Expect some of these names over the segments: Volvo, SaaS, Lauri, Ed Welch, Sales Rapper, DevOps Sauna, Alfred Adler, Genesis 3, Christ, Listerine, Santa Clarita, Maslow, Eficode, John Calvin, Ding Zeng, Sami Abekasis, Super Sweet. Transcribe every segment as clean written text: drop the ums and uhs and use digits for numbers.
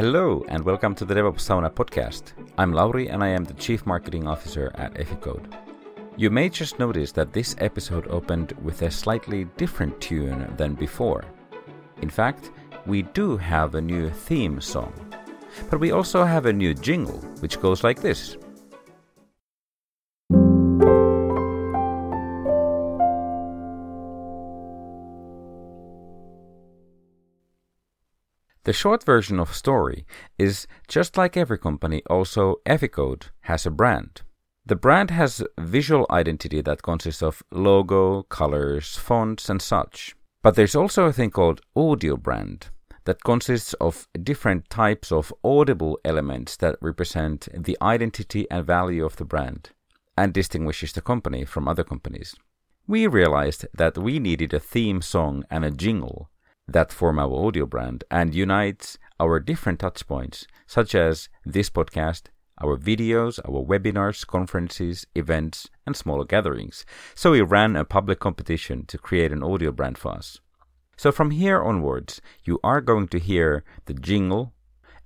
Hello and welcome to the DevOps Sauna podcast. I'm Lauri and I am the Chief Marketing Officer at Eficode. You may just notice that this episode opened with a slightly different tune than before. In fact, we do have a new theme song, but we also have a new jingle, which goes like this. The short version of story is, just like every company, also Eficode has a brand. The brand has visual identity that consists of logo, colors, fonts and such. But there's also a thing called audio brand that consists of different types of audible elements that represent the identity and value of the brand and distinguishes the company from other companies. We realized that we needed a theme song and a jingle that form our audio brand and unites our different touchpoints, such as this podcast, our videos, our webinars, conferences, events, and smaller gatherings. So we ran a public competition to create an audio brand for us. So from here onwards, you are going to hear the jingle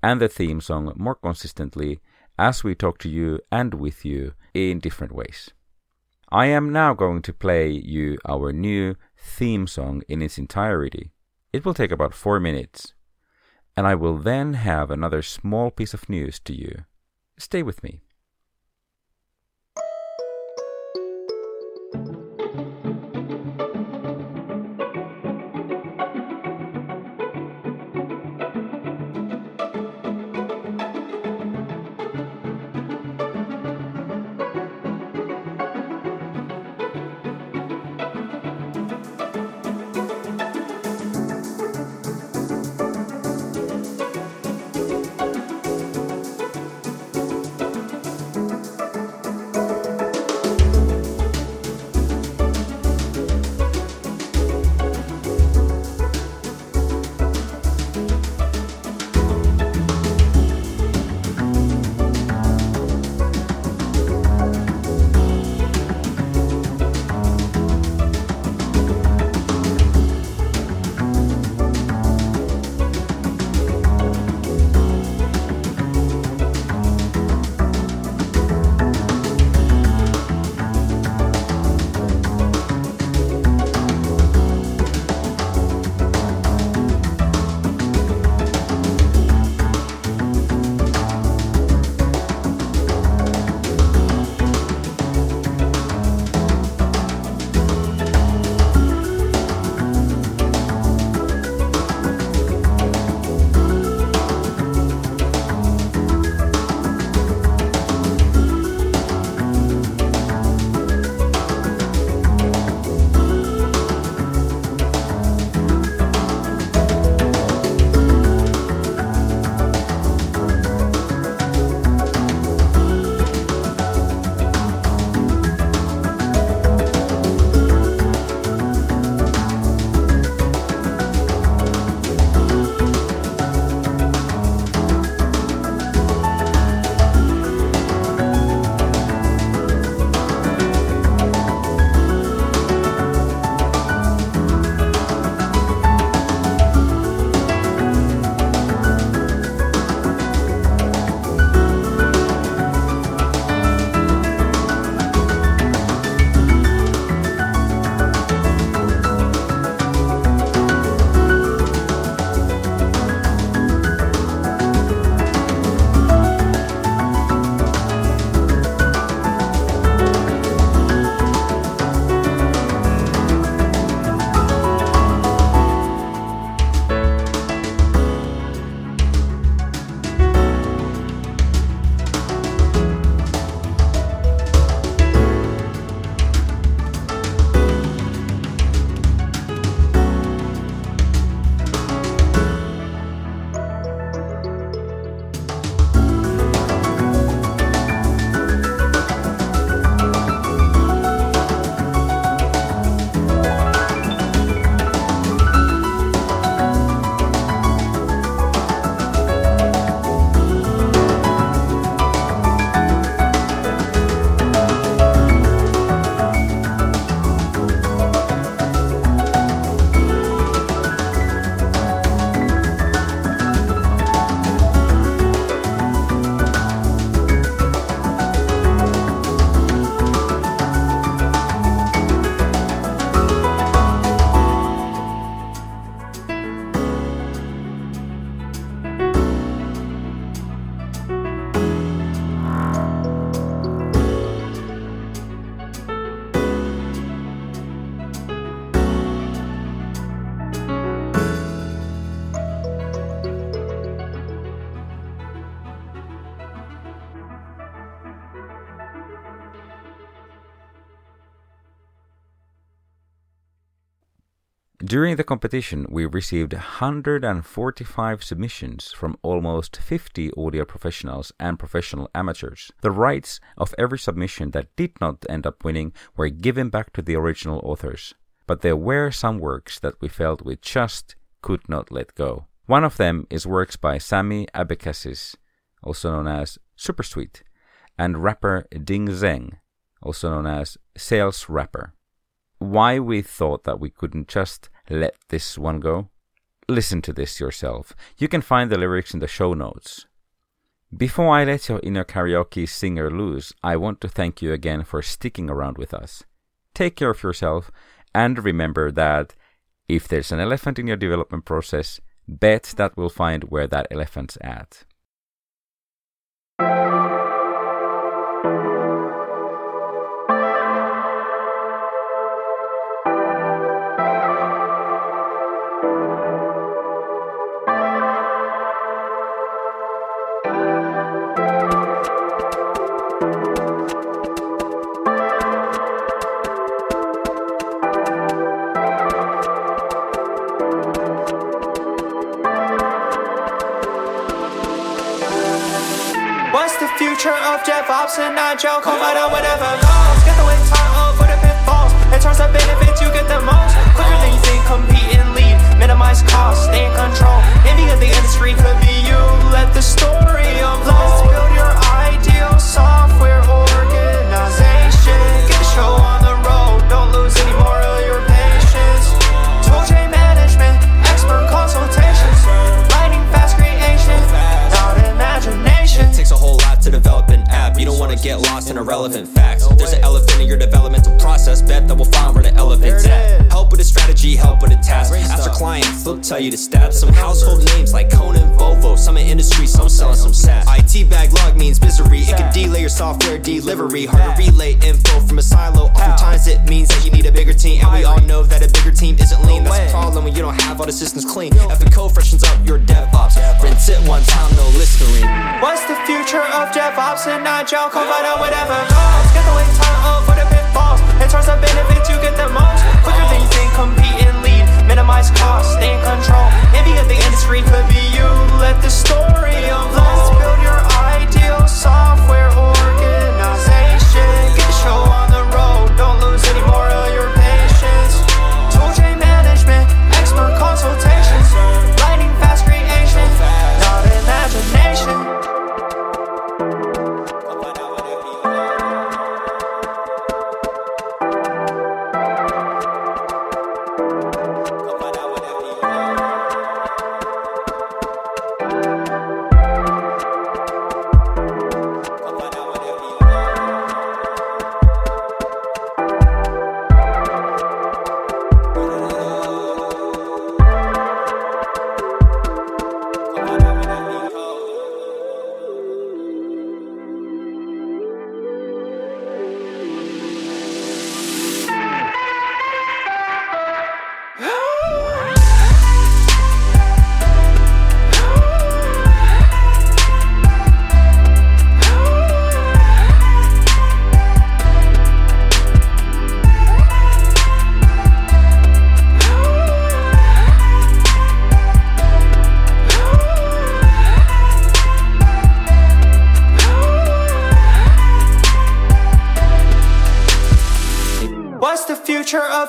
and the theme song more consistently as we talk to you and with you in different ways. I am now going to play you our new theme song in its entirety. It will take about 4 minutes, and I will then have another small piece of news to you. Stay with me. During the competition, we received 145 submissions from almost 50 audio professionals and professional amateurs. The rights of every submission that did not end up winning were given back to the original authors. But there were some works that we felt we just could not let go. One of them is works by Sami Abekasis, also known as Super Sweet, and rapper Ding Zeng, also known as Sales Rapper. Why we thought that we couldn't just let this one go? Listen to this yourself. You can find the lyrics in the show notes. Before I let your inner karaoke singer loose, I want to thank you again for sticking around with us. Take care of yourself, and remember that if there's an elephant in your development process, bet that we'll find where that elephant's at. DevOps and not joke, come out of whatever goes. Get the way time up for the pitfalls. In terms of benefits, you get the most. Quicker than you think, compete and lead. Minimize costs, stay in control. Any of the industry could be you. Let the story unfold. Let's build your ideal software organization. Get the show on the road. Don't lose any more of your patience. Tool chain management, expert consultations, lightning fast creation, not imagination. It takes a whole lot to develop an app. You don't want to get lost in irrelevant facts. There's an elephant in your developmental process. Bet that we'll find where the elephant's at. Help with a strategy, help with a task. Ask your clients, they'll tell you the stats. Some household names like Conan, Volvo. Some in industry, some selling some SaaS. IT backlog means misery. It can delay your software delivery. Hard to relay info from a silo. Oftentimes it means that you need a bigger team. And we all know that a bigger team isn't lean. That's a problem when you don't have all the systems clean. Eficode freshens up your DevOps. Rinse it one time, no listerine. What's the future of DevOps and agile? Cover up whatever goes. Get the way time up for the pitfalls. In terms of benefits, you get the most. Quicker than you think, compete and lead. Minimize costs, stay in control. Any of the industry could be you. Let the story unfold. Let's build your ideal software organization. Get the show on the road. Don't lose any more of your patience. Tool chain management, expert consultations, lightning fast creation, not imagination.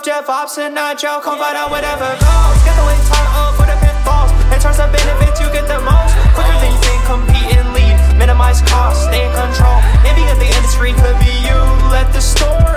DevOps and agile, come find out whatever goes. Get the way time up for the pitfalls. In terms of benefits, you get the most. Quicker than you think, compete and lead. Minimize costs, stay in control. Any of the industry could be you. Let the story